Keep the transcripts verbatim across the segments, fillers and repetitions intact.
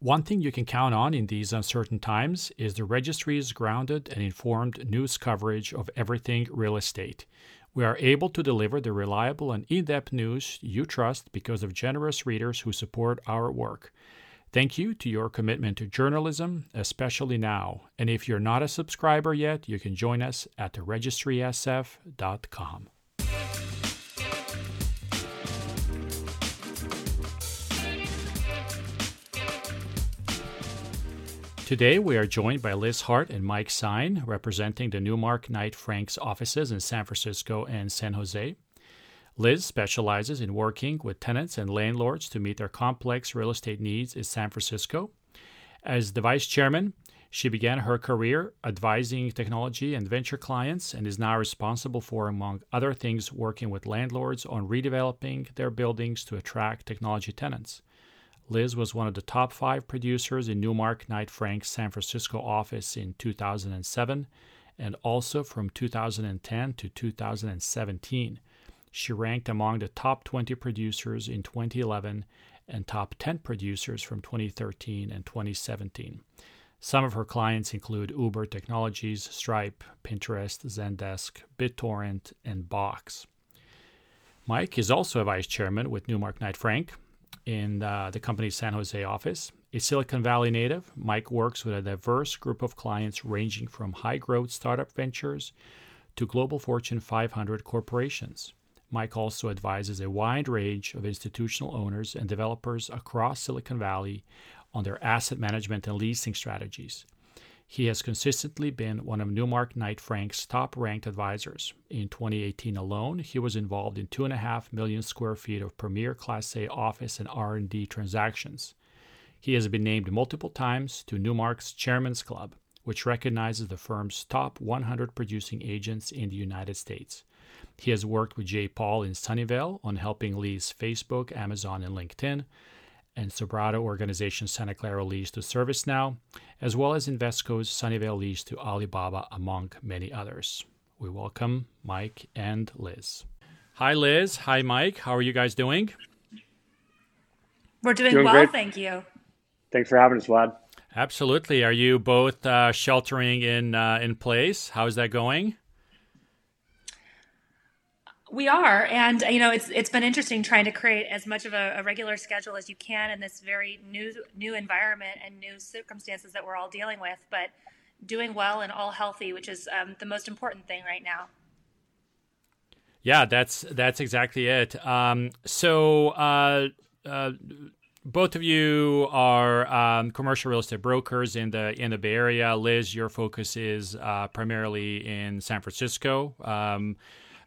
One thing you can count on in these uncertain times is the registry's grounded and informed news coverage of everything real estate. We are able to deliver the reliable and in-depth news you trust because of generous readers who support our work. Thank you to your commitment to journalism, especially now. And if you're not a subscriber yet, you can join us at the registry S F dot com. Today, we are joined by Liz Hart and Mike Sein, representing the Newmark Knight Frank's offices in San Francisco and San Jose. Liz specializes in working with tenants and landlords to meet their complex real estate needs in San Francisco. As the vice chairman, she began her career advising technology and venture clients and is now responsible for, among other things, working with landlords on redeveloping their buildings to attract technology tenants. Liz was one of the top five producers in Newmark Knight Frank's San Francisco office in two thousand seven, and also from two thousand ten to two thousand seventeen. She ranked among the top twenty producers in twenty eleven and top ten producers from twenty thirteen and twenty seventeen. Some of her clients include Uber Technologies, Stripe, Pinterest, Zendesk, BitTorrent, and Box. Mike is also a vice chairman with Newmark Knight Frank in uh, the company's San Jose office. A Silicon Valley native, Mike works with a diverse group of clients ranging from high-growth startup ventures to global Fortune five hundred corporations. Mike also advises a wide range of institutional owners and developers across Silicon Valley on their asset management and leasing strategies. He has consistently been one of Newmark Knight Frank's top-ranked advisors. In twenty eighteen alone, he was involved in two point five million square feet of premier Class A office and R and D transactions. He has been named multiple times to Newmark's Chairman's Club, which recognizes the firm's top one hundred producing agents in the United States. He has worked with Jay Paul in Sunnyvale on helping lease Facebook, Amazon, and LinkedIn, and Sobrato organization Santa Clara lease to ServiceNow, as well as Invesco's Sunnyvale lease to Alibaba, among many others. We welcome Mike and Liz. Hi, Liz. Hi, Mike. How are you guys doing? We're doing, doing well, great. Thank you. Thanks for having us, Vlad. Absolutely. Are you both uh, sheltering in uh, in place? How's that going? We are, and you know, it's it's been interesting trying to create as much of a, a regular schedule as you can in this very new new environment and new circumstances that we're all dealing with, but doing well and all healthy, which is um, the most important thing right now. Yeah, that's that's exactly it. Um, so uh, uh, both of you are um, commercial real estate brokers in the in the Bay Area. Liz, your focus is uh, primarily in San Francisco. Um,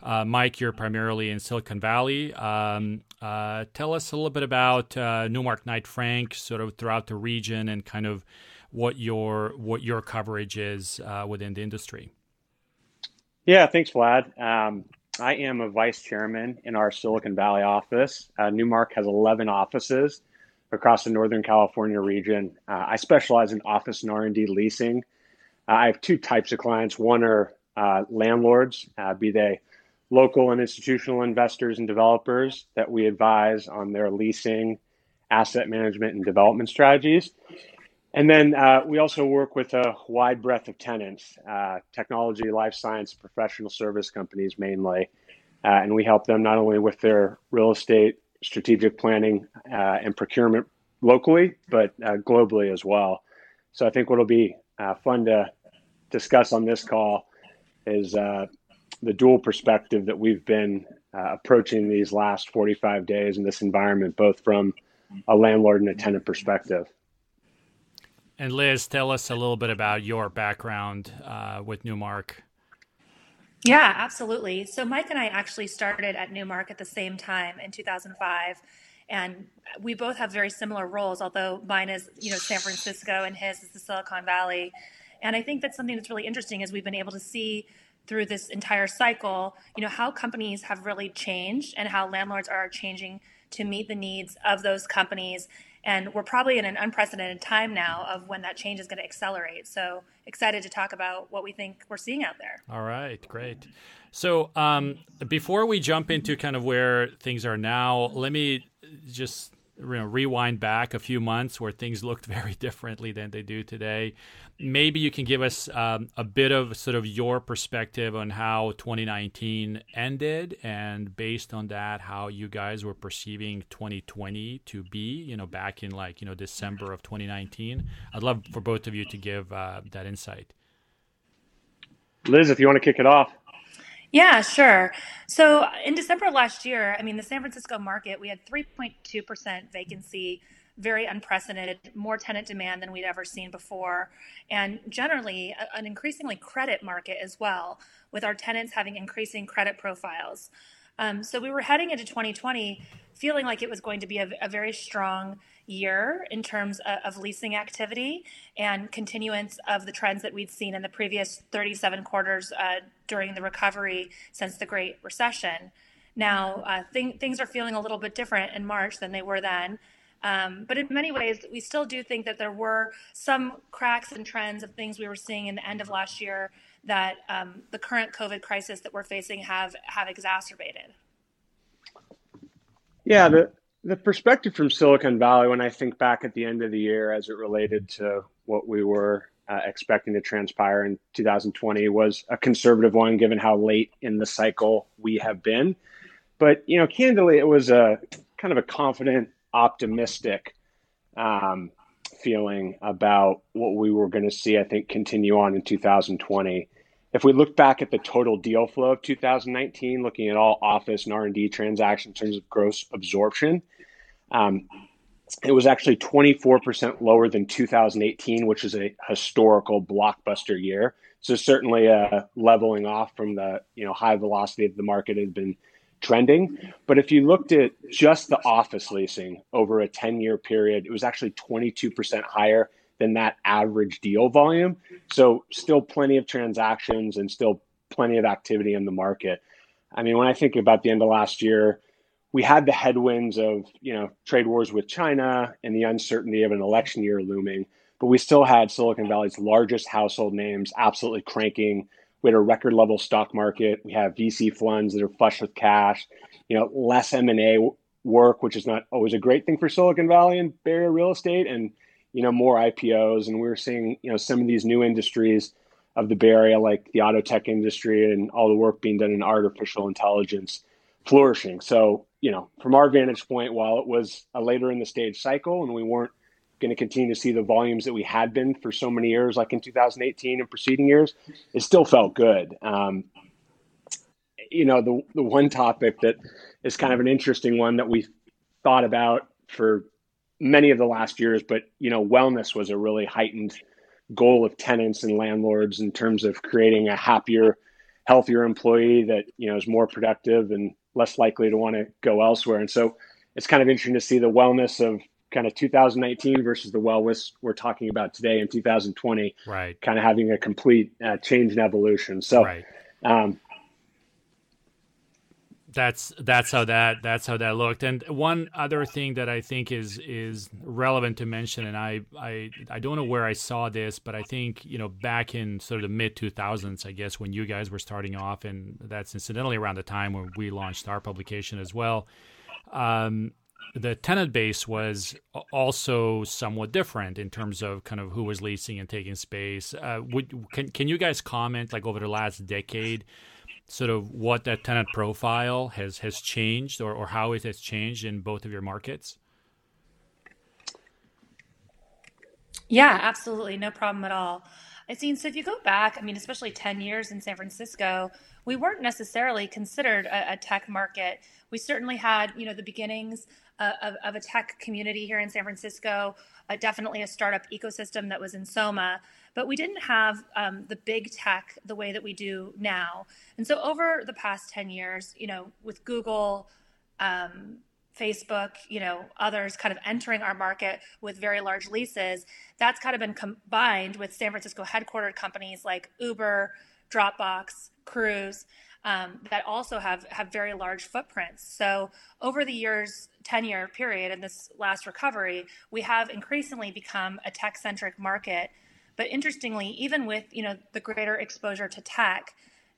Uh, Mike, you're primarily in Silicon Valley. Um, uh, tell us a little bit about uh, Newmark Knight Frank, sort of throughout the region, and kind of what your what your coverage is uh, within the industry. Yeah, thanks, Vlad. Um, I am a vice chairman in our Silicon Valley office. Uh, Newmark has eleven offices across the Northern California region. Uh, I specialize in office and R and D leasing. Uh, I have two types of clients. One are uh, landlords, uh, be they local and institutional investors and developers that we advise on their leasing, asset management, and development strategies. And then uh, we also work with a wide breadth of tenants, uh, technology, life science, professional service companies mainly. Uh, and we help them not only with their real estate strategic planning uh, and procurement locally, but uh, globally as well. So I think what'll be uh, fun to discuss on this call is uh, the dual perspective that we've been uh, approaching these last forty-five days in this environment, both from a landlord and a tenant perspective. And Liz, tell us a little bit about your background uh, with Newmark. Yeah, absolutely. So Mike and I actually started at Newmark at the same time in two thousand five, and we both have very similar roles, although mine is, you know, San Francisco and his is the Silicon Valley. And I think that's something that's really interesting is we've been able to see through this entire cycle, you know, how companies have really changed and how landlords are changing to meet the needs of those companies. And we're probably in an unprecedented time now of when that change is going to accelerate. So excited to talk about what we think we're seeing out there. All right, great. So um, before we jump into kind of where things are now, let me just you know, rewind back a few months where things looked very differently than they do today. Maybe you can give us um, a bit of sort of your perspective on how twenty nineteen ended, and based on that, how you guys were perceiving twenty twenty to be, you know, back in like, you know, December of twenty nineteen. I'd love for both of you to give uh, that insight. Liz, if you want to kick it off. Yeah, sure. So in December of last year, I mean, the San Francisco market, we had three point two percent vacancy, very unprecedented, more tenant demand than we'd ever seen before, and generally an increasingly credit market as well, with our tenants having increasing credit profiles. Um, so we were heading into twenty twenty feeling like it was going to be a, a very strong year in terms of, of leasing activity and continuance of the trends that we'd seen in the previous thirty-seven quarters uh, during the recovery since the Great Recession. Now, uh, th- things are feeling a little bit different in March than they were then. Um, but in many ways, we still do think that there were some cracks and trends of things we were seeing in the end of last year that um, the current COVID crisis that we're facing have have exacerbated. Yeah, the, the perspective from Silicon Valley, when I think back at the end of the year as it related to what we were uh, expecting to transpire in two thousand twenty, was a conservative one, given how late in the cycle we have been. But, you know, candidly, it was a kind of a confident, optimistic um, feeling about what we were going to see, I think, continue on in two thousand twenty. If we look back at the total deal flow of two thousand nineteen, looking at all office and R and D transactions in terms of gross absorption, um, it was actually twenty-four percent lower than two thousand eighteen, which is a historical blockbuster year. So certainly a leveling off from the, you know, high velocity of the market had been trending. But if you looked at just the office leasing over a ten-year period, it was actually twenty-two percent higher than that average deal volume. So still plenty of transactions and still plenty of activity in the market. I mean, when I think about the end of last year, we had the headwinds of, you know, trade wars with China and the uncertainty of an election year looming, but we still had Silicon Valley's largest household names absolutely cranking. We had a record level stock market. We have V C funds that are flush with cash, you know, less M and A work, which is not always a great thing for Silicon Valley and Bay Area real estate, and, you know, more I P Os. And we were seeing, you know, some of these new industries of the Bay Area, like the auto tech industry and all the work being done in artificial intelligence, flourishing. So, you know, from our vantage point, while it was a later in the stage cycle and we weren't going to continue to see the volumes that we had been for so many years, like in two thousand eighteen and preceding years, it still felt good. Um, you know, the, the one topic that is kind of an interesting one that we thought about for many of the last years, but, you know, wellness was a really heightened goal of tenants and landlords in terms of creating a happier, healthier employee that, you know, is more productive and less likely to want to go elsewhere. And so it's kind of interesting to see the wellness of kind of two thousand nineteen versus the wellness we're talking about today in two thousand twenty, right? Kind of having a complete uh, change and evolution. So, right. um, That's that's how that that's how that looked. And one other thing that I think is is relevant to mention, and I I, I don't know where I saw this, but I think, you know, back in sort of the mid two thousands, I guess, when you guys were starting off, and that's incidentally around the time when we launched our publication as well. Um, the tenant base was also somewhat different in terms of kind of who was leasing and taking space. Uh, would can can you guys comment, like, over the last decade, sort of what that tenant profile has, has changed, or, or how it has changed in both of your markets? Yeah, absolutely. No problem at all. It seems, so if you go back, I mean, especially ten years in San Francisco, we weren't necessarily considered a, a tech market. We certainly had, you know, the beginnings uh, of, of a tech community here in San Francisco, uh, definitely a startup ecosystem that was in SoMa, but we didn't have um, the big tech the way that we do now. And so over the past ten years, you know, with Google, um, Facebook, you know, others kind of entering our market with very large leases, that's kind of been combined with San Francisco headquartered companies like Uber, Dropbox, Cruise, um, that also have, have very large footprints. So over the years, ten-year period in this last recovery, we have increasingly become a tech-centric market. But interestingly, even with, you know, the greater exposure to tech,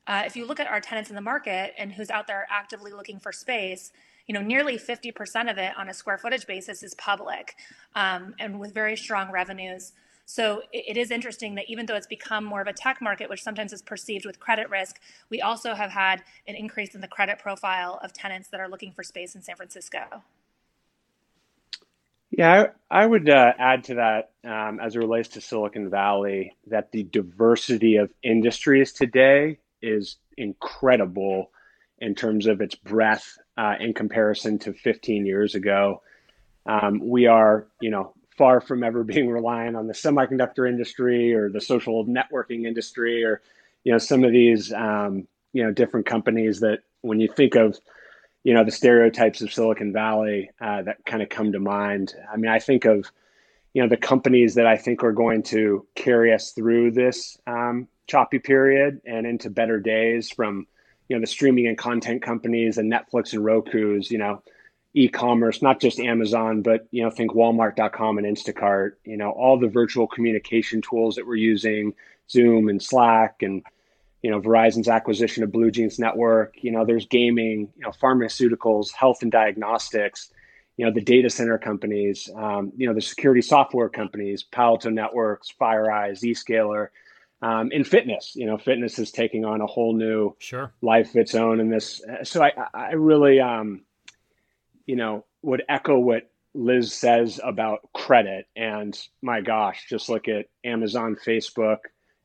uh, if you look at our tenants in the market and who's out there actively looking for space, you know, nearly fifty percent of it on a square footage basis is public, um, and with very strong revenues. So it, it is interesting that even though it's become more of a tech market, which sometimes is perceived with credit risk, we also have had an increase in the credit profile of tenants that are looking for space in San Francisco. Yeah, I, I would uh, add to that um, as it relates to Silicon Valley, that the diversity of industries today is incredible in terms of its breadth uh, in comparison to fifteen years ago. Um, we are, you know, far from ever being reliant on the semiconductor industry or the social networking industry or, you know, some of these, um, you know, different companies that when you think of, you know, the stereotypes of Silicon Valley uh, that kind of come to mind. I mean, I think of, you know, the companies that I think are going to carry us through this um, choppy period and into better days, from, you know, the streaming and content companies and Netflix and Roku's, you know, e-commerce, not just Amazon, but, you know, think Walmart dot com and Instacart, you know, all the virtual communication tools that we're using, Zoom and Slack and, you know, Verizon's acquisition of BlueJeans Network, you know, there's gaming, you know, pharmaceuticals, health and diagnostics, you know, the data center companies, um, you know, the security software companies, Palo Alto Networks, FireEyes, Zscaler, um, and fitness. You know, fitness is taking on a whole new sure. life of its own in this. So I, I really, um, you know, would echo what Liz says about credit. And my gosh, just look at Amazon, Facebook,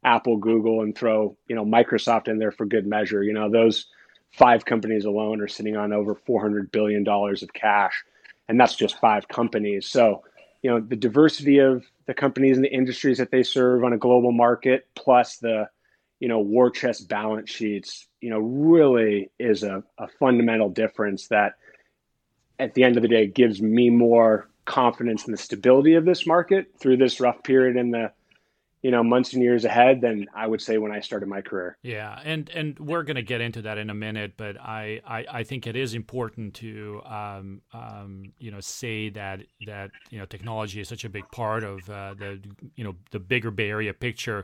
Apple, Google, and throw, you know, Microsoft in there for good measure. You know, those five companies alone are sitting on over four hundred billion dollars of cash, and that's just five companies. So, you know, the diversity of the companies and the industries that they serve on a global market, plus the, you know, war chest balance sheets, you know, really is a, a fundamental difference that at the end of the day gives me more confidence in the stability of this market through this rough period in the, you know, months and years ahead than I would say when I started my career. Yeah. And, and we're going to get into that in a minute, but I, I, I think it is important to, um, um, you know, say that, that, you know, technology is such a big part of uh, the, you know, the bigger Bay Area picture,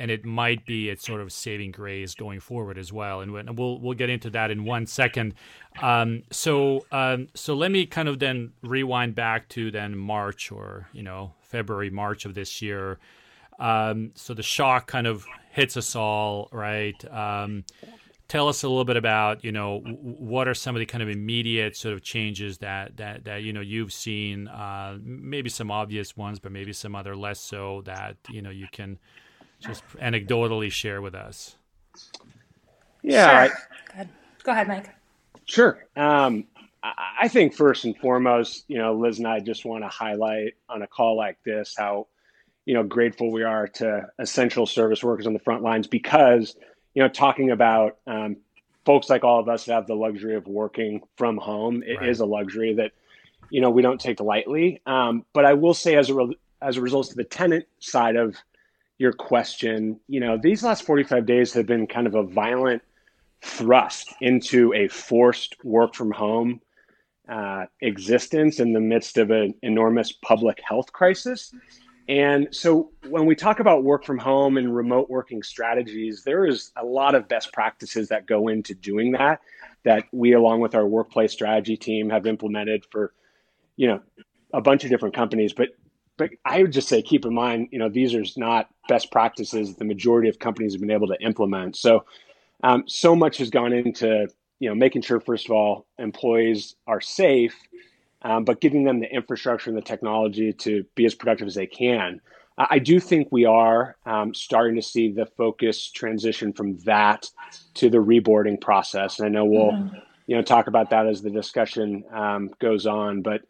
and it might be its sort of saving grace going forward as well. And we'll, we'll get into that in one second. Um, so, um, so let me kind of then rewind back to then March or, you know, February, March of this year. Um, so the shock kind of hits us all, right? Um, tell us a little bit about, you know, w- what are some of the kind of immediate sort of changes that, that, that you know, you've seen, uh, maybe some obvious ones, but maybe some other less so that, you know, you can just anecdotally share with us. Yeah. Sure. I, Go ahead. Go ahead, Mike. Sure. Um, I, I think first and foremost, you know, Liz and I just want to highlight on a call like this how, you know, grateful we are to essential service workers on the front lines, because, you know, talking about um, folks like all of us that have the luxury of working from home, it right. is a luxury that, you know, we don't take lightly. Um, but I will say as a, re- as a result of the tenant side of your question, you know, these last forty-five days have been kind of a violent thrust into a forced work from home uh, existence in the midst of an enormous public health crisis. And so when we talk about work from home and remote working strategies, there is a lot of best practices that go into doing that, that we, along with our workplace strategy team, have implemented for, you know, a bunch of different companies. But but I would just say, keep in mind, you know, these are not best practices the majority of companies have been able to implement. So, um, so much has gone into, you know, making sure, first of all, employees are safe, Um, but giving them the infrastructure and the technology to be as productive as they can. Uh, I do think we are um, starting to see the focus transition from that to the reboarding process. And I know we'll, mm-hmm. you know, talk about that as the discussion um, goes on. But,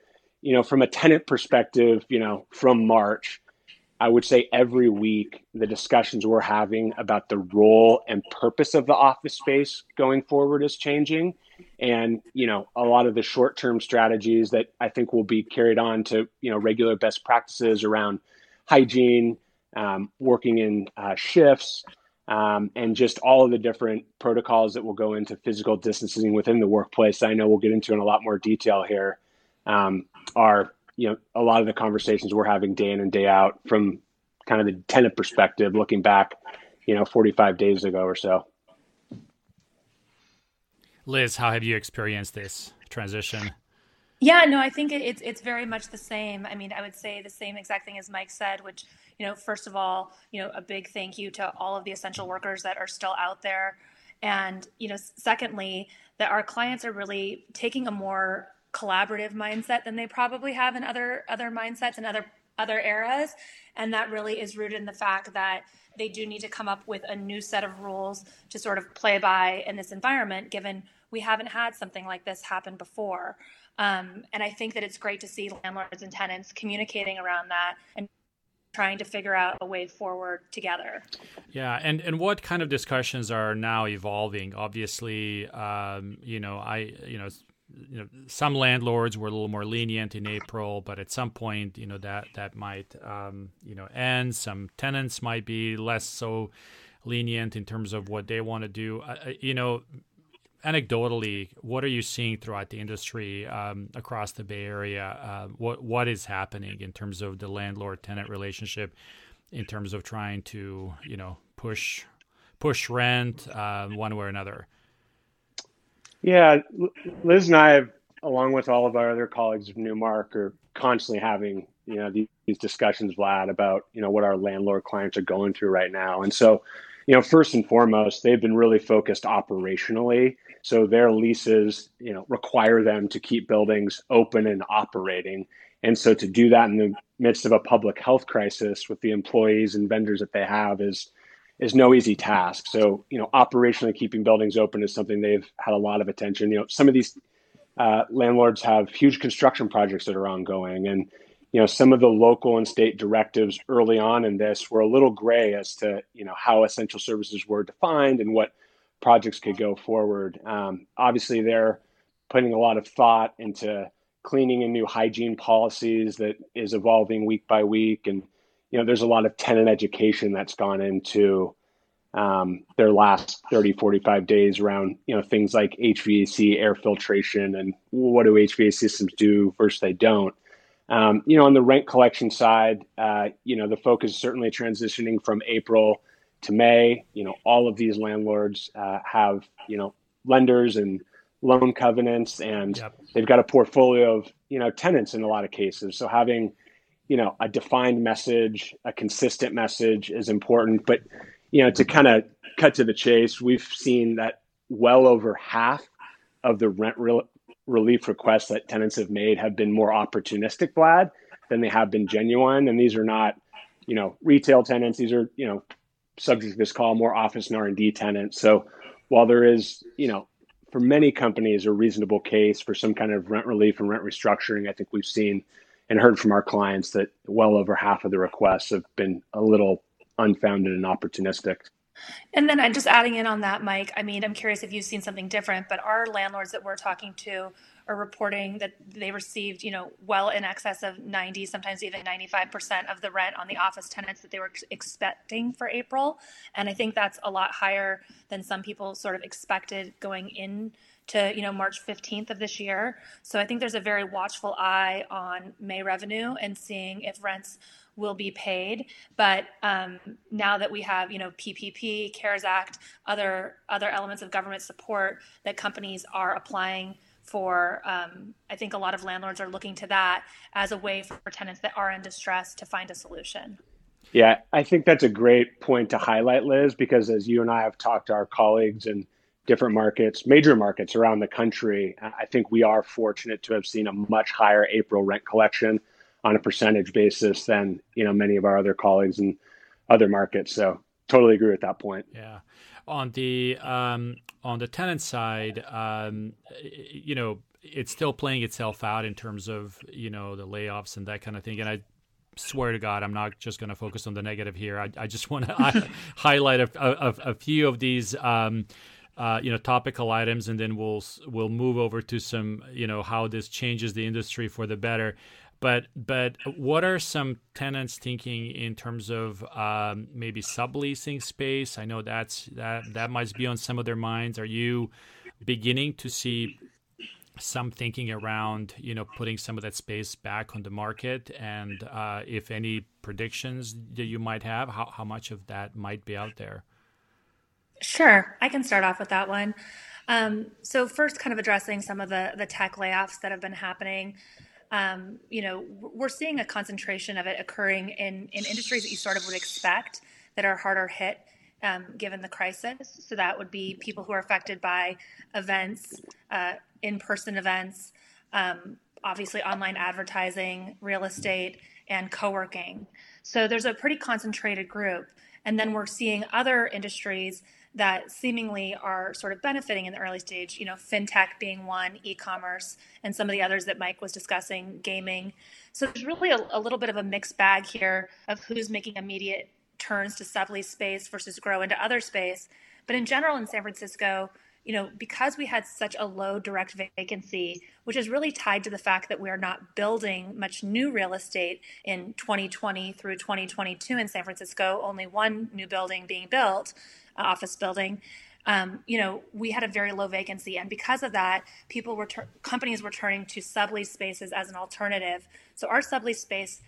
you know, from a tenant perspective, you know, from March, I would say every week the discussions we're having about the role and purpose of the office space going forward is changing. And, you know, a lot of the short-term strategies that I think will be carried on to, you know, regular best practices around hygiene, um, working in uh, shifts, um, and just all of the different protocols that will go into physical distancing within the workplace, I know we'll get into in a lot more detail here, um, are, you know, a lot of the conversations we're having day in and day out from kind of the tenant perspective, looking back, you know, forty-five days ago or so. Liz, how have you experienced this transition? Yeah, no, I think it's it's very much the same. I mean, I would say the same exact thing as Mike said, which, you know, first of all, you know, a big thank you to all of the essential workers that are still out there. And, you know, secondly, that our clients are really taking a more collaborative mindset than they probably have in other other mindsets and other other eras. And that really is rooted in the fact that they do need to come up with a new set of rules to sort of play by in this environment, given we haven't had something like this happen before. Um, and I think that it's great to see landlords and tenants communicating around that and trying to figure out a way forward together. Yeah. And, and what kind of discussions are now evolving? Obviously, um, you know, I, you know, you know, some landlords were a little more lenient in April, but at some point, you know, that, that might, um, you know, end. Some tenants might be less so lenient in terms of what they want to do. Uh, you know, anecdotally, what are you seeing throughout the industry um, across the Bay Area? Uh, what what is happening in terms of the landlord-tenant relationship, in terms of trying to, you know, push push rent uh, one way or another? Yeah, Liz and I, have, along with all of our other colleagues of Newmark, are constantly having, you know, these, these discussions, Vlad, about, you know, what our landlord clients are going through right now. And so, you know, first and foremost, they've been really focused operationally. So their leases, you know, require them to keep buildings open and operating. And so to do that in the midst of a public health crisis with the employees and vendors that they have is is no easy task. So, you know, operationally keeping buildings open is something they've had a lot of attention. You know, some of these uh, landlords have huge construction projects that are ongoing. And, you know, some of the local and state directives early on in this were a little gray as to, you know, how essential services were defined and what projects could go forward. Um, obviously, they're putting a lot of thought into cleaning and new hygiene policies that is evolving week by week. And, you know, there's a lot of tenant education that's gone into um, their last thirty, forty-five days around, you know, things like H V A C, air filtration, and what do H V A C systems do versus they don't. Um, you know, on the rent collection side, uh, you know, the focus is certainly transitioning from April to May. You know, all of these landlords uh, have, you know, lenders and loan covenants, and yep. they've got a portfolio of, you know, tenants in a lot of cases. So having, you know, a defined message, a consistent message is important. But, you know, to kind of cut to the chase, we've seen that well over half of the rent re- relief requests that tenants have made have been more opportunistic, Vlad, than they have been genuine. And these are not, you know, retail tenants. These are, you know, subject to this call, more office and R and D tenants. So while there is, you know, for many companies, a reasonable case for some kind of rent relief and rent restructuring, I think we've seen and heard from our clients that well over half of the requests have been a little unfounded and opportunistic. And then I'm just adding in on that, Mike, I mean, I'm curious if you've seen something different, but our landlords that we're talking to are reporting that they received, you know, well in excess of ninety, sometimes even ninety-five percent of the rent on the office tenants that they were expecting for April. And I think that's a lot higher than some people sort of expected going in to, you know, March fifteenth of this year. So I think there's a very watchful eye on May revenue and seeing if rents will be paid. But um, now that we have, you know, P P P, CARES Act, other other elements of government support that companies are applying for, um, I think a lot of landlords are looking to that as a way for tenants that are in distress to find a solution. Yeah, I think that's a great point to highlight, Liz, because as you and I have talked to our colleagues in different markets, major markets around the country, I think we are fortunate to have seen a much higher April rent collection on a percentage basis than, you know, many of our other colleagues in other markets. So totally agree with that point. Yeah. On the um, on the tenant side, um, you know, it's still playing itself out in terms of, you know, the layoffs and that kind of thing. And I swear to God, I'm not just going to focus on the negative here. I, I just want to highlight a, a, a few of these um Uh, you know, topical items, and then we'll we'll move over to some, you know, how this changes the industry for the better. But but what are some tenants thinking in terms of um, maybe subleasing space? I know that's that that might be on some of their minds. Are you beginning to see some thinking around, you know, putting some of that space back on the market? And uh, if any predictions that you might have, how how much of that might be out there? Sure. I can start off with that one. Um, so first, kind of addressing some of the, the tech layoffs that have been happening. Um, you know, we're seeing a concentration of it occurring in, in industries that you sort of would expect that are harder hit um, given the crisis. So that would be people who are affected by events, uh, in-person events, um, obviously online advertising, real estate, and co-working. So there's a pretty concentrated group. And then we're seeing other industries that seemingly are sort of benefiting in the early stage, you know, fintech being one, e-commerce, and some of the others that Mike was discussing, gaming. So there's really a, a little bit of a mixed bag here of who's making immediate turns to sublease space versus grow into other space. But in general, in San Francisco, you know, because we had such a low direct vacancy, which is really tied to the fact that we are not building much new real estate in twenty twenty through twenty twenty-two in San Francisco, only one new building being built, uh, office building, um, you know, we had a very low vacancy. And because of that, people were tur- companies were turning to sublease spaces as an alternative. So our sublease space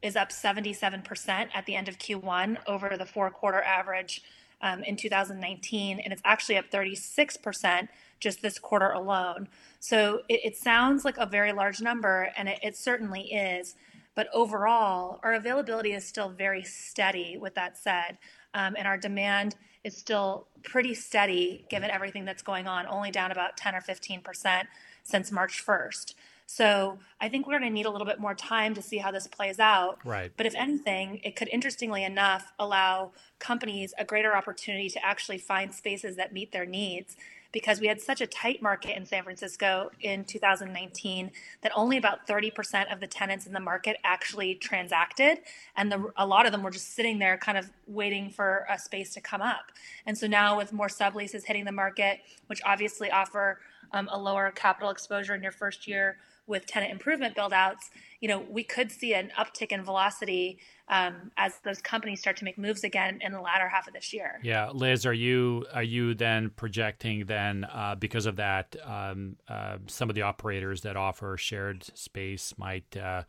is up seventy-seven percent at the end of Q one over the four-quarter average Um, in two thousand nineteen, and it's actually up thirty-six percent just this quarter alone. So it, it sounds like a very large number, and it, it certainly is. But overall, our availability is still very steady, with that said, um, and our demand is still pretty steady given everything that's going on, only down about ten or fifteen percent since March first. So I think we're going to need a little bit more time to see how this plays out. Right. But if anything, it could, interestingly enough, allow companies a greater opportunity to actually find spaces that meet their needs, because we had such a tight market in San Francisco in two thousand nineteen that only about thirty percent of the tenants in the market actually transacted. And the, a lot of them were just sitting there kind of waiting for a space to come up. And so now with more subleases hitting the market, which obviously offer um, a lower capital exposure in your first year, with tenant improvement build-outs, you know, we could see an uptick in velocity um, as those companies start to make moves again in the latter half of this year. Yeah, Liz, are you are you then projecting then uh, because of that, um, uh, some of the operators that offer shared space might uh,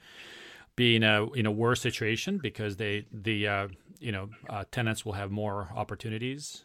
be in a in a worse situation because they the uh, you know uh, tenants will have more opportunities?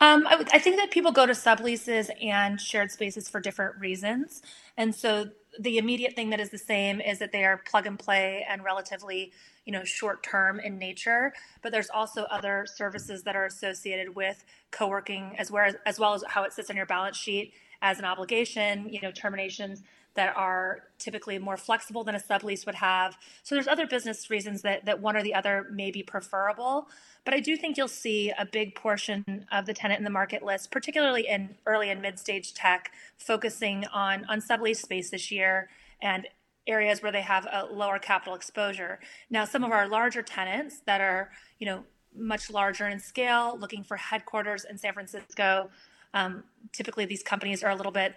Um, I, I think that people go to subleases and shared spaces for different reasons. And so the immediate thing that is the same is that they are plug and play and relatively, you know, short term in nature. But there's also other services that are associated with co-working as well as, as well as how it sits on your balance sheet as an obligation, you know, terminations that are typically more flexible than a sublease would have. So there's other business reasons that, that one or the other may be preferable. But I do think you'll see a big portion of the tenant in the market list, particularly in early and mid-stage tech, focusing on, on sublease space this year and areas where they have a lower capital exposure. Now, some of our larger tenants that are, you know, much larger in scale, looking for headquarters in San Francisco, um, typically these companies are a little bit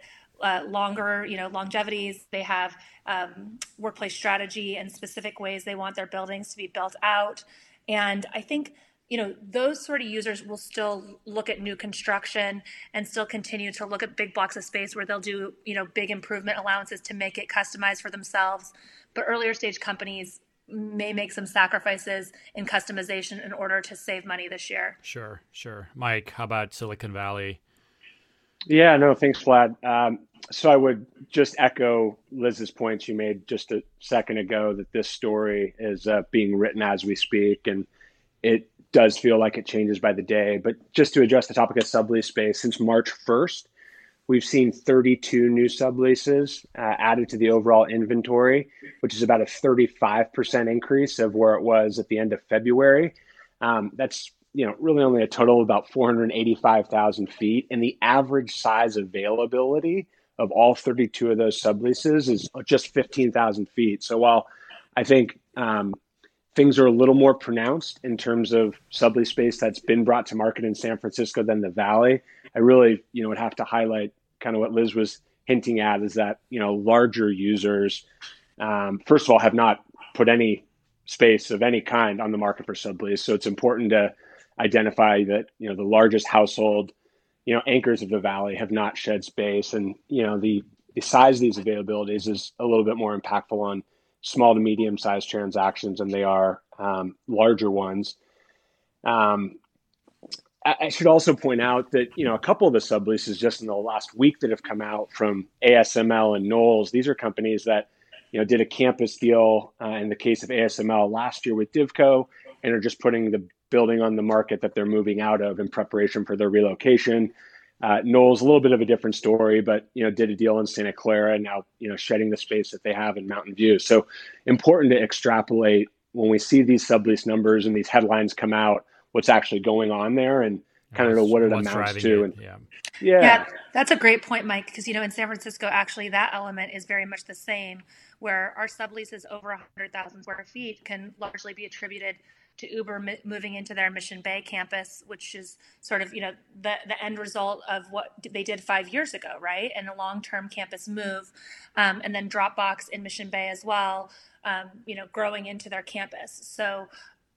Uh, longer, you know, longevities. They have um, workplace strategy and specific ways they want their buildings to be built out. And I think, you know, those sort of users will still look at new construction and still continue to look at big blocks of space where they'll do, you know, big improvement allowances to make it customized for themselves. But earlier stage companies may make some sacrifices in customization in order to save money this year. Sure, sure. Mike, how about Silicon Valley? Yeah, no, thanks, Vlad. Um, so I would just echo Liz's points you made just a second ago that this story is uh, being written as we speak, and it does feel like it changes by the day. But just to address the topic of sublease space, since March first, we've seen thirty-two new subleases uh, added to the overall inventory, which is about a thirty-five percent increase of where it was at the end of February. Um, that's you know, really only a total of about four hundred eighty-five thousand feet. And the average size availability of all thirty-two of those subleases is just fifteen thousand feet. So while I think um, things are a little more pronounced in terms of sublease space that's been brought to market in San Francisco than the Valley, I really, you know, would have to highlight kind of what Liz was hinting at is that, you know, larger users, um, first of all, have not put any space of any kind on the market for sublease. So it's important to identify that, you know, the largest household, you know, anchors of the Valley have not shed space. And, you know, the, the size of these availabilities is a little bit more impactful on small to medium sized transactions than they are um, larger ones. Um, I should also point out that, you know, a couple of the subleases just in the last week that have come out from A S M L and Knowles, these are companies that, you know, did a campus deal uh, in the case of A S M L last year with DivCo and are just putting the building on the market that they're moving out of in preparation for their relocation. Uh, Knowles, a little bit of a different story, but, you know, did a deal in Santa Clara and now, you know, shedding the space that they have in Mountain View. So important to extrapolate when we see these sublease numbers and these headlines come out, what's actually going on there and kind of know what it amounts to. And, yeah. Yeah. yeah, that's a great point, Mike, because, you know, in San Francisco, actually, that element is very much the same, where our subleases over one hundred thousand square feet can largely be attributed to Uber m- moving into their Mission Bay campus, which is sort of, you know, the, the end result of what they did five years ago, right? And a long-term campus move. Um, and then Dropbox in Mission Bay as well, um, you know, growing into their campus. So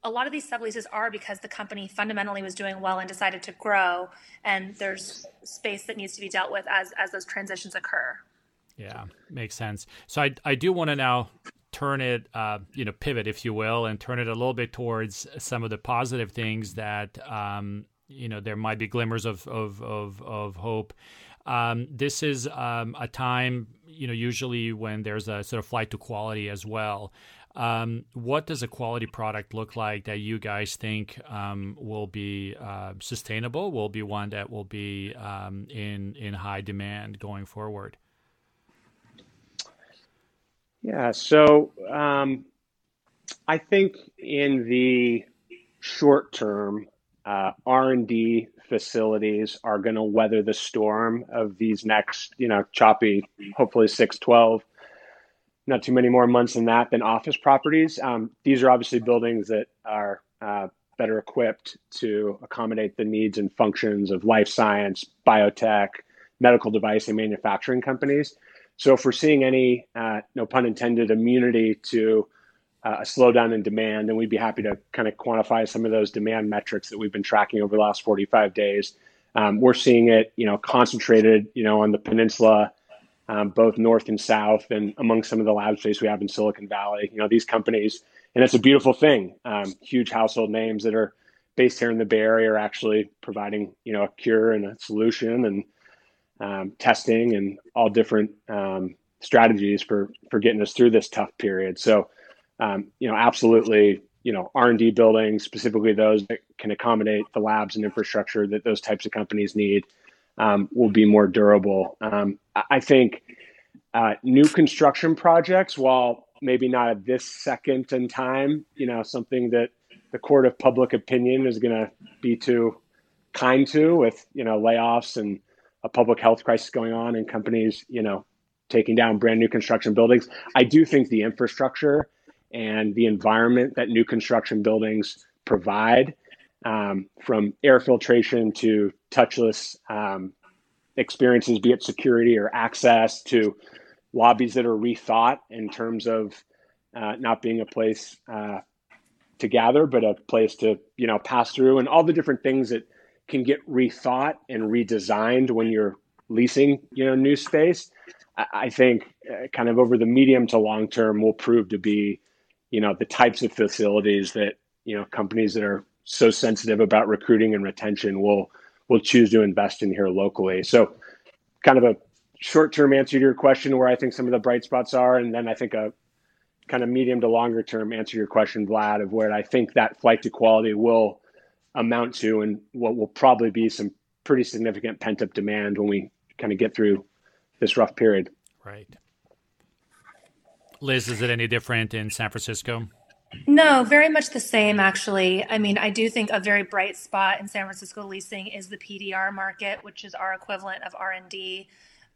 a lot of these subleases are because the company fundamentally was doing well and decided to grow, and there's space that needs to be dealt with as as those transitions occur. Yeah, makes sense. So I I do want to now turn it, uh, you know, pivot, if you will, and turn it a little bit towards some of the positive things that, um, you know, there might be glimmers of of of, of hope. Um, this is um, a time, you know, usually when there's a sort of flight to quality as well. Um, what does a quality product look like that you guys think um, will be uh, sustainable, will be one that will be um, in in high demand going forward? Yeah, so um, I think in the short term, uh, R and D facilities are going to weather the storm of these next, you know, choppy, hopefully six, twelve not too many more months than that than office properties. Um, these are obviously buildings that are uh, better equipped to accommodate the needs and functions of life science, biotech, medical device, and manufacturing companies. So if we're seeing any, uh, no pun intended, immunity to uh, a slowdown in demand, then we'd be happy to kind of quantify some of those demand metrics that we've been tracking over the last forty-five days. Um, we're seeing it, you know, concentrated, you know, on the peninsula, Um, both north and south, and among some of the lab space we have in Silicon Valley. You know, these companies, and it's a beautiful thing, um, huge household names that are based here in the Bay Area are actually providing, you know, a cure and a solution and um, testing and all different um, strategies for, for getting us through this tough period. So, um, you know, absolutely, you know, R and D buildings, specifically those that can accommodate the labs and infrastructure that those types of companies need, Um, will be more durable. Um, I think uh, new construction projects, while maybe not at this second in time, you know, something that the court of public opinion is going to be too kind to, with, you know, layoffs and a public health crisis going on and companies, you know, taking down brand new construction buildings. I do think the infrastructure and the environment that new construction buildings provide, Um, from air filtration to touchless um, experiences, be it security or access, to lobbies that are rethought in terms of uh, not being a place uh, to gather, but a place to, you know, pass through, and all the different things that can get rethought and redesigned when you're leasing, you know, new space. I, I think uh, kind of over the medium to long term will prove to be, you know, the types of facilities that, you know, companies that are so sensitive about recruiting and retention will will choose to invest in here locally. So kind of a short-term answer to your question where I think some of the bright spots are, and then I think a kind of medium to longer term answer to your question, Vlad, of where I think that flight to quality will amount to and what will probably be some pretty significant pent-up demand when we kind of get through this rough period. Right. Liz, is it any different in San Francisco? No, very much the same, actually. I mean, I do think a very bright spot in San Francisco leasing is the P D R market, which is our equivalent of R and D.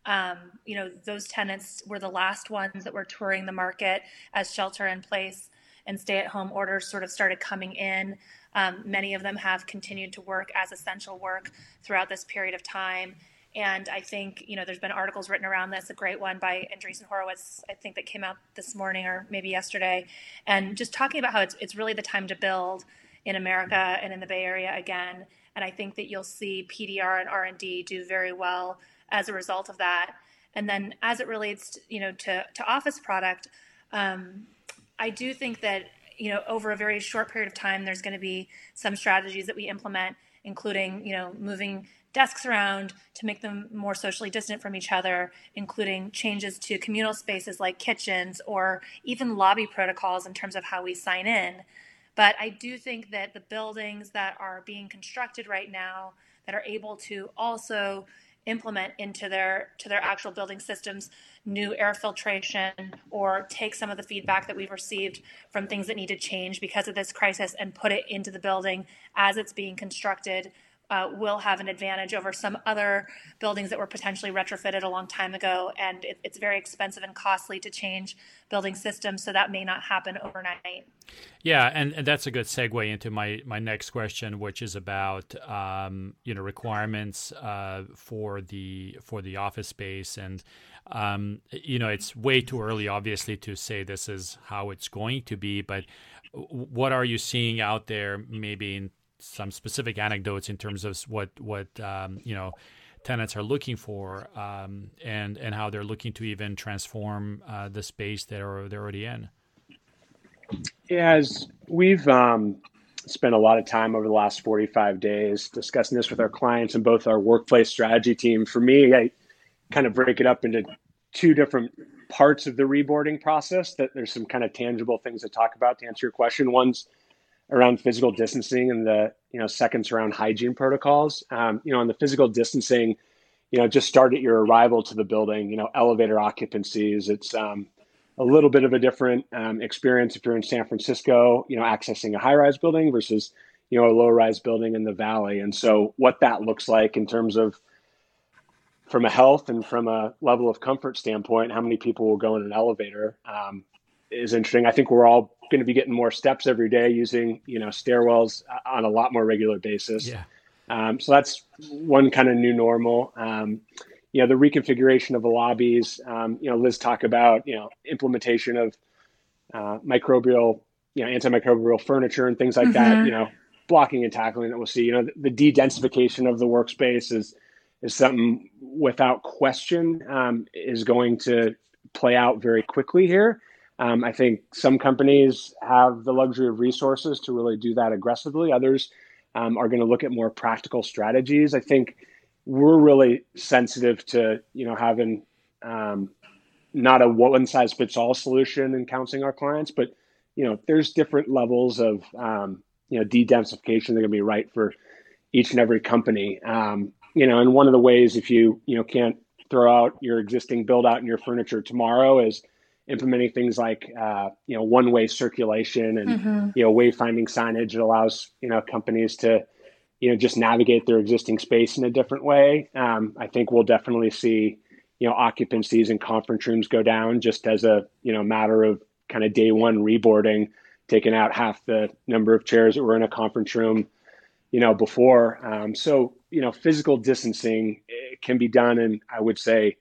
Um, you know, those tenants were the last ones that were touring the market as shelter in place and stay-at-home orders sort of started coming in. Um, many of them have continued to work as essential work throughout this period of time. And I think, you know, there's been articles written around this, a great one by Andreessen Horowitz, I think that came out this morning or maybe yesterday, and just talking about how it's it's really the time to build in America and in the Bay Area again. And I think that you'll see P D R and R and D do very well as a result of that. And then as it relates to, you know, to, to office product, um, I do think that, you know, over a very short period of time, there's going to be some strategies that we implement including, you know, moving desks around to make them more socially distant from each other, including changes to communal spaces like kitchens or even lobby protocols in terms of how we sign in. But I do think that the buildings that are being constructed right now that are able to also implement into their to their actual building systems new air filtration or take some of the feedback that we've received from things that need to change because of this crisis and put it into the building as it's being constructed uh, will have an advantage over some other buildings that were potentially retrofitted a long time ago. And it, it's very expensive and costly to change building systems, so that may not happen overnight. Yeah, and, and that's a good segue into my, my next question, which is about um, you know requirements uh, for the for the office space, and um, you know it's way too early, obviously, to say this is how it's going to be. But what are you seeing out there? Maybe in some specific anecdotes in terms of what what um, you know tenants are looking for, um, and and how they're looking to even transform uh, the space they're they're already in. Yeah, as we've um, spent a lot of time over the last forty-five days discussing this with our clients and both our workplace strategy team. For me, I kind of break it up into two different parts of the reboarding process that there's some kind of tangible things to talk about to answer your question. One's around physical distancing and the, you know, second's around hygiene protocols. Um, you know, on the physical distancing, you know, just start at your arrival to the building, you know, elevator occupancies. It's, um, a little bit of a different um, experience if you're in San Francisco, you know, accessing a high-rise building versus, you know, a low-rise building in the valley. And so what that looks like in terms of from a health and from a level of comfort standpoint, how many people will go in an elevator um, is interesting. I think we're all going to be getting more steps every day using, you know, stairwells on a lot more regular basis. Yeah. Um, so that's one kind of new normal. Um You know, the reconfiguration of the lobbies, um, you know, Liz talked about, you know, implementation of uh, microbial, you know, antimicrobial furniture and things like mm-hmm. that, you know, blocking and tackling that we'll see. You know, the, the de-densification of the workspace is is something without question um, is going to play out very quickly here. Um, I think some companies have the luxury of resources to really do that aggressively. Others um, are going to look at more practical strategies. I think we're really sensitive to, you know, having um, not a one size fits all solution in counseling our clients, but, you know, there's different levels of, um, you know, de-densification that are going to be right for each and every company. Um, you know, and one of the ways if you, you know, can't throw out your existing build out in your furniture tomorrow is implementing things like, uh, you know, one-way circulation and, mm-hmm. you know, wayfinding signage that allows, you know, companies to, you know, just navigate their existing space in a different way. Um, I think we'll definitely see, you know, occupancies in conference rooms go down just as a, you know, matter of kind of day one reboarding, taking out half the number of chairs that were in a conference room, you know, before. Um, so, you know, physical distancing can be done in, I would say,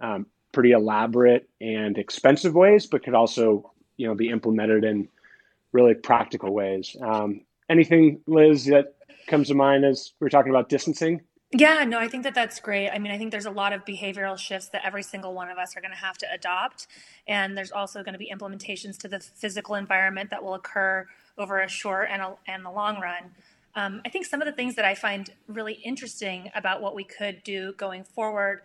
um, pretty elaborate and expensive ways, but could also, you know, be implemented in really practical ways. Um, anything, Liz, that comes to mind as we're talking about distancing? Yeah, no, I think that that's great. I mean, I think there's a lot of behavioral shifts that every single one of us are going to have to adopt. And there's also going to be implementations to the physical environment that will occur over a short and a, and a long run. Um, I think some of the things that I find really interesting about what we could do going forward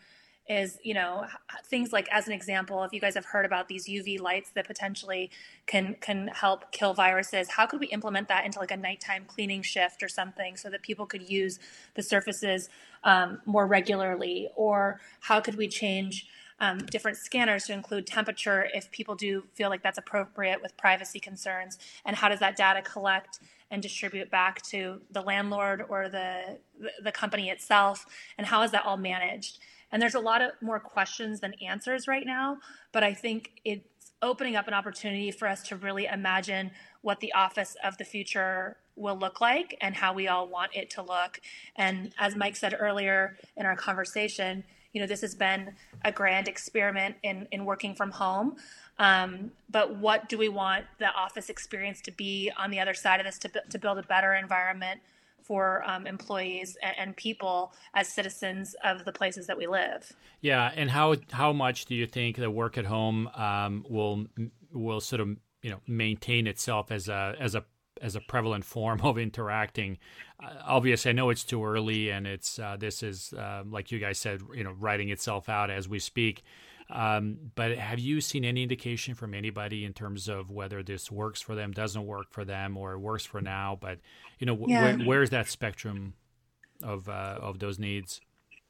is, you know, things like, as an example, if you guys have heard about these U V lights that potentially can can help kill viruses, how could we implement that into like a nighttime cleaning shift or something so that people could use the surfaces um, more regularly? Or how could we change um, different scanners to include temperature if people do feel like that's appropriate with privacy concerns? And how does that data collect and distribute back to the landlord or the the company itself? And how is that all managed? And there's a lot of more questions than answers right now, but I think it's opening up an opportunity for us to really imagine what the office of the future will look like and how we all want it to look. And as Mike said earlier in our conversation, you know, this has been a grand experiment in, in working from home. Um, but what do we want the office experience to be on the other side of this to, to build a better environment for um, employees and, and people as citizens of the places that we live. Yeah, and how how much do you think the work at home um, will will sort of, you know, maintain itself as a as a as a prevalent form of interacting. Uh, obviously, I know it's too early, and it's uh, this is uh, like you guys said, you know, writing itself out as we speak. Um, but have you seen any indication from anybody in terms of whether this works for them, doesn't work for them, or works for now? But you know, yeah. wh- where's that spectrum of uh, of those needs?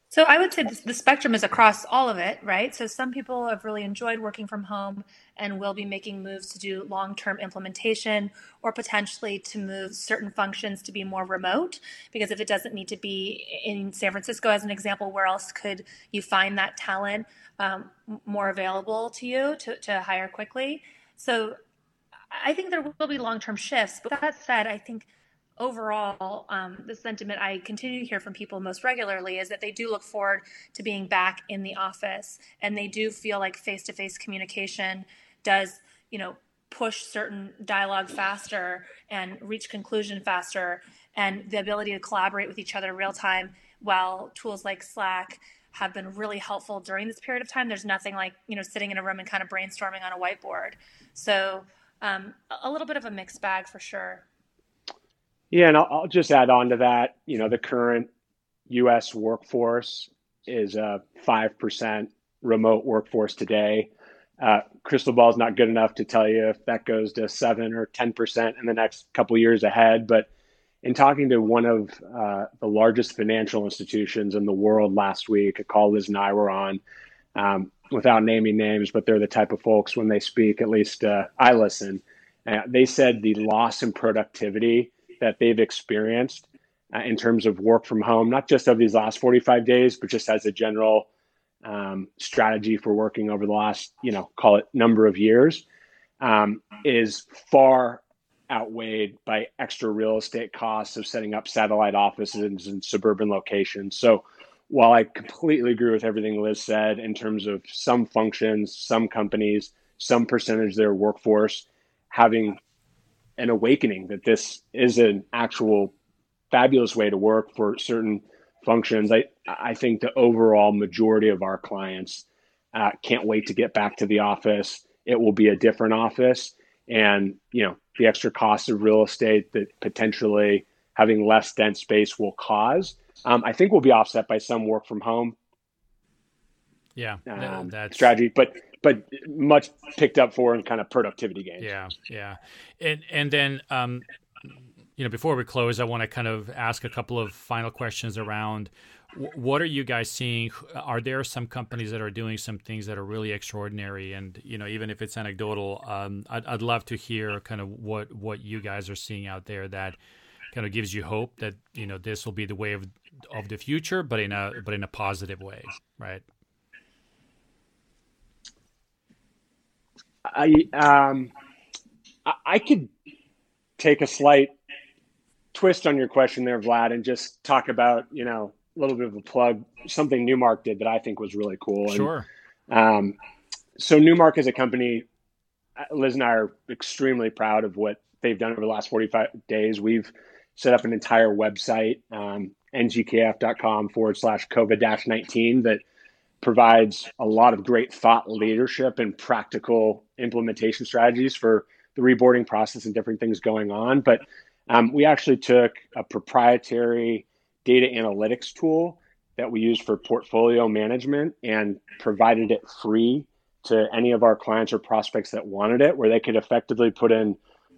So I would say the spectrum is across all of it, right? So some people have really enjoyed working from home and will be making moves to do long-term implementation or potentially to move certain functions to be more remote, because if it doesn't need to be in San Francisco, as an example, where else could you find that talent um, more available to you to, to hire quickly? So I think there will be long-term shifts. But that said, I think overall, um, the sentiment I continue to hear from people most regularly is that they do look forward to being back in the office, and they do feel like face-to-face communication does, you know, push certain dialogue faster and reach conclusion faster, and the ability to collaborate with each other real time. While tools like Slack have been really helpful during this period of time, there's nothing like, you know, sitting in a room and kind of brainstorming on a whiteboard. So um, a little bit of a mixed bag for sure. Yeah, and I'll, I'll just add on to that, you know, the current U S workforce is a five percent remote workforce today. Uh, crystal ball is not good enough to tell you if that goes to seven or ten percent in the next couple of years ahead. But in talking to one of uh, the largest financial institutions in the world last week, a call Liz and I were on, um, without naming names, but they're the type of folks when they speak, at least uh, I listen, uh, they said the loss in productivity that they've experienced uh, in terms of work from home, not just of these last forty-five days, but just as a general um, strategy for working over the last, you know, call it number of years, um, is far outweighed by extra real estate costs of setting up satellite offices in suburban locations. So while I completely agree with everything Liz said in terms of some functions, some companies, some percentage of their workforce having an awakening that this is an actual fabulous way to work for certain functions, I, I think the overall majority of our clients uh, can't wait to get back to the office. It will be a different office. And, you know, the extra cost of real estate that potentially having less dense space will cause, um, I think will be offset by some work from home. Yeah, um, that's strategy, but but much picked up for in kind of productivity gains. Yeah, yeah, and and then um, you know, before we close, I want to kind of ask a couple of final questions around w- what are you guys seeing? Are there some companies that are doing some things that are really extraordinary? And you know, even if it's anecdotal, um, I'd, I'd love to hear kind of what what you guys are seeing out there that kind of gives you hope that, you know, this will be the way of of the future, but in a but in a positive way, right? I um, I could take a slight twist on your question there, Vlad, and just talk about, you know, a little bit of a plug, something Newmark did that I think was really cool. Sure. And, um, so Newmark is a company, Liz and I are extremely proud of what they've done over the last forty-five days. We've set up an entire website, um, ngkf.com forward slash COVID-19 that provides a lot of great thought leadership and practical implementation strategies for the reboarding process and different things going on. But um, we actually took a proprietary data analytics tool that we use for portfolio management and provided it free to any of our clients or prospects that wanted it, where they could effectively put in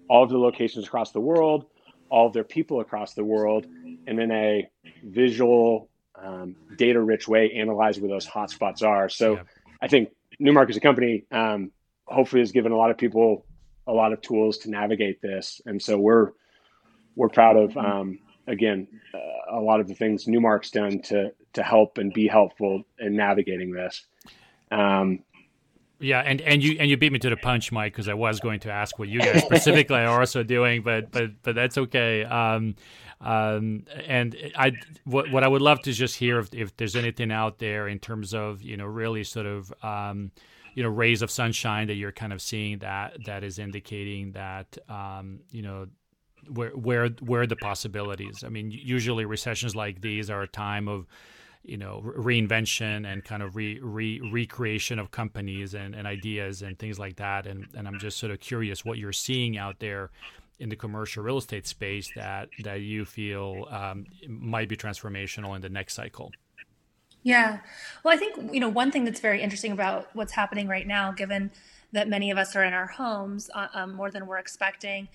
all of the locations across the world, all of their people across the world, and in a visual Um, data-rich way, analyze where those hotspots are. So yeah. I think Newmark as a company um, hopefully has given a lot of people a lot of tools to navigate this. And so we're we're proud of, um, again, uh, a lot of the things Newmark's done to to help and be helpful in navigating this. Um, yeah, and, and you and you beat me to the punch, Mike, because I was going to ask what you guys specifically are also doing, but but but that's okay. Um, Um, and I, what, what I would love to just hear if, if there's anything out there in terms of, you know, really sort of, um, you know, rays of sunshine that you're kind of seeing that, that is indicating that, um, you know, where, where, where the possibilities, I mean, usually recessions like these are a time of, you know, reinvention and kind of re, re recreation of companies and, and ideas and things like that. And, and I'm just sort of curious what you're seeing out there in the commercial real estate space that that you feel um, might be transformational in the next cycle? Yeah, well, I think, you know, one thing that's very interesting about what's happening right now, given that many of us are in our homes um, more than we're expecting,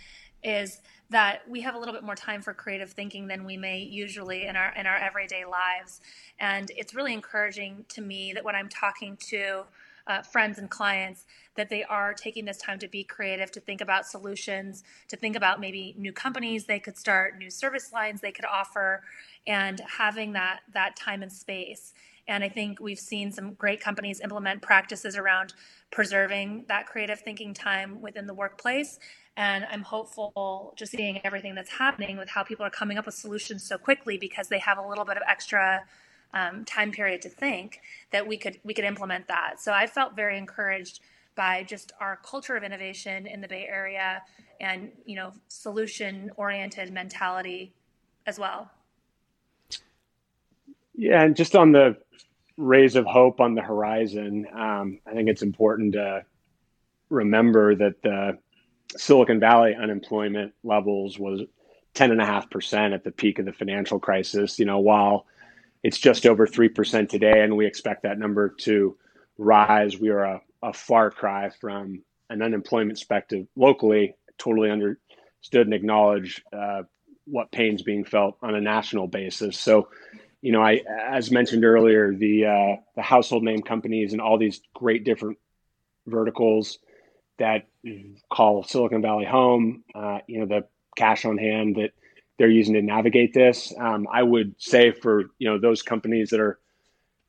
is that we have a little bit more time for creative thinking than we may usually in our in our everyday lives. And it's really encouraging to me that when I'm talking to Uh, friends and clients, that they are taking this time to be creative, to think about solutions, to think about maybe new companies they could start, new service lines they could offer, and having that that time and space. And I think we've seen some great companies implement practices around preserving that creative thinking time within the workplace. And I'm hopeful, just seeing everything that's happening with how people are coming up with solutions so quickly because they have a little bit of extra Um, time period to think, that we could we could implement that. So I felt very encouraged by just our culture of innovation in the Bay Area, and you know, solution-oriented mentality as well. Yeah, and just on the rays of hope on the horizon, um, I think it's important to remember that the Silicon Valley unemployment levels was ten and a half percent at the peak of the financial crisis. You know, while it's just over three percent today, and we expect that number to rise. We are a, a far cry from an unemployment perspective locally. Totally understood and acknowledge uh, what pain's being felt on a national basis. So, you know, I, as mentioned earlier, the uh, the household name companies and all these great different verticals that call Silicon Valley home, uh, you know, the cash on hand that they're using to navigate this. Um, I would say for, you know, those companies that are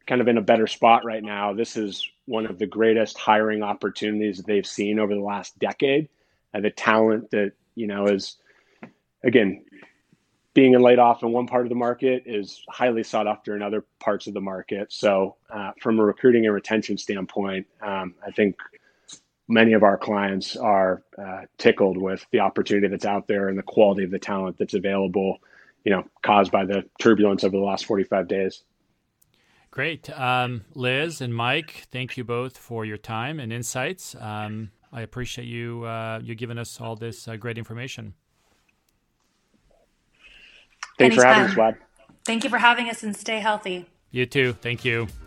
kind of in a better spot right now, this is one of the greatest hiring opportunities that they've seen over the last decade. Uh, the talent that, you know, is, again, being laid off in one part of the market is highly sought after in other parts of the market. So uh, from a recruiting and retention standpoint, um, I think many of our clients are uh, tickled with the opportunity that's out there and the quality of the talent that's available, you know, caused by the turbulence over the last forty-five days. Great. Um, Liz and Mike, thank you both for your time and insights. Um, I appreciate you, uh, you giving us all this uh, great information. Thanks for having us, Vlad. Thank you for having us, and stay healthy. You too. Thank you.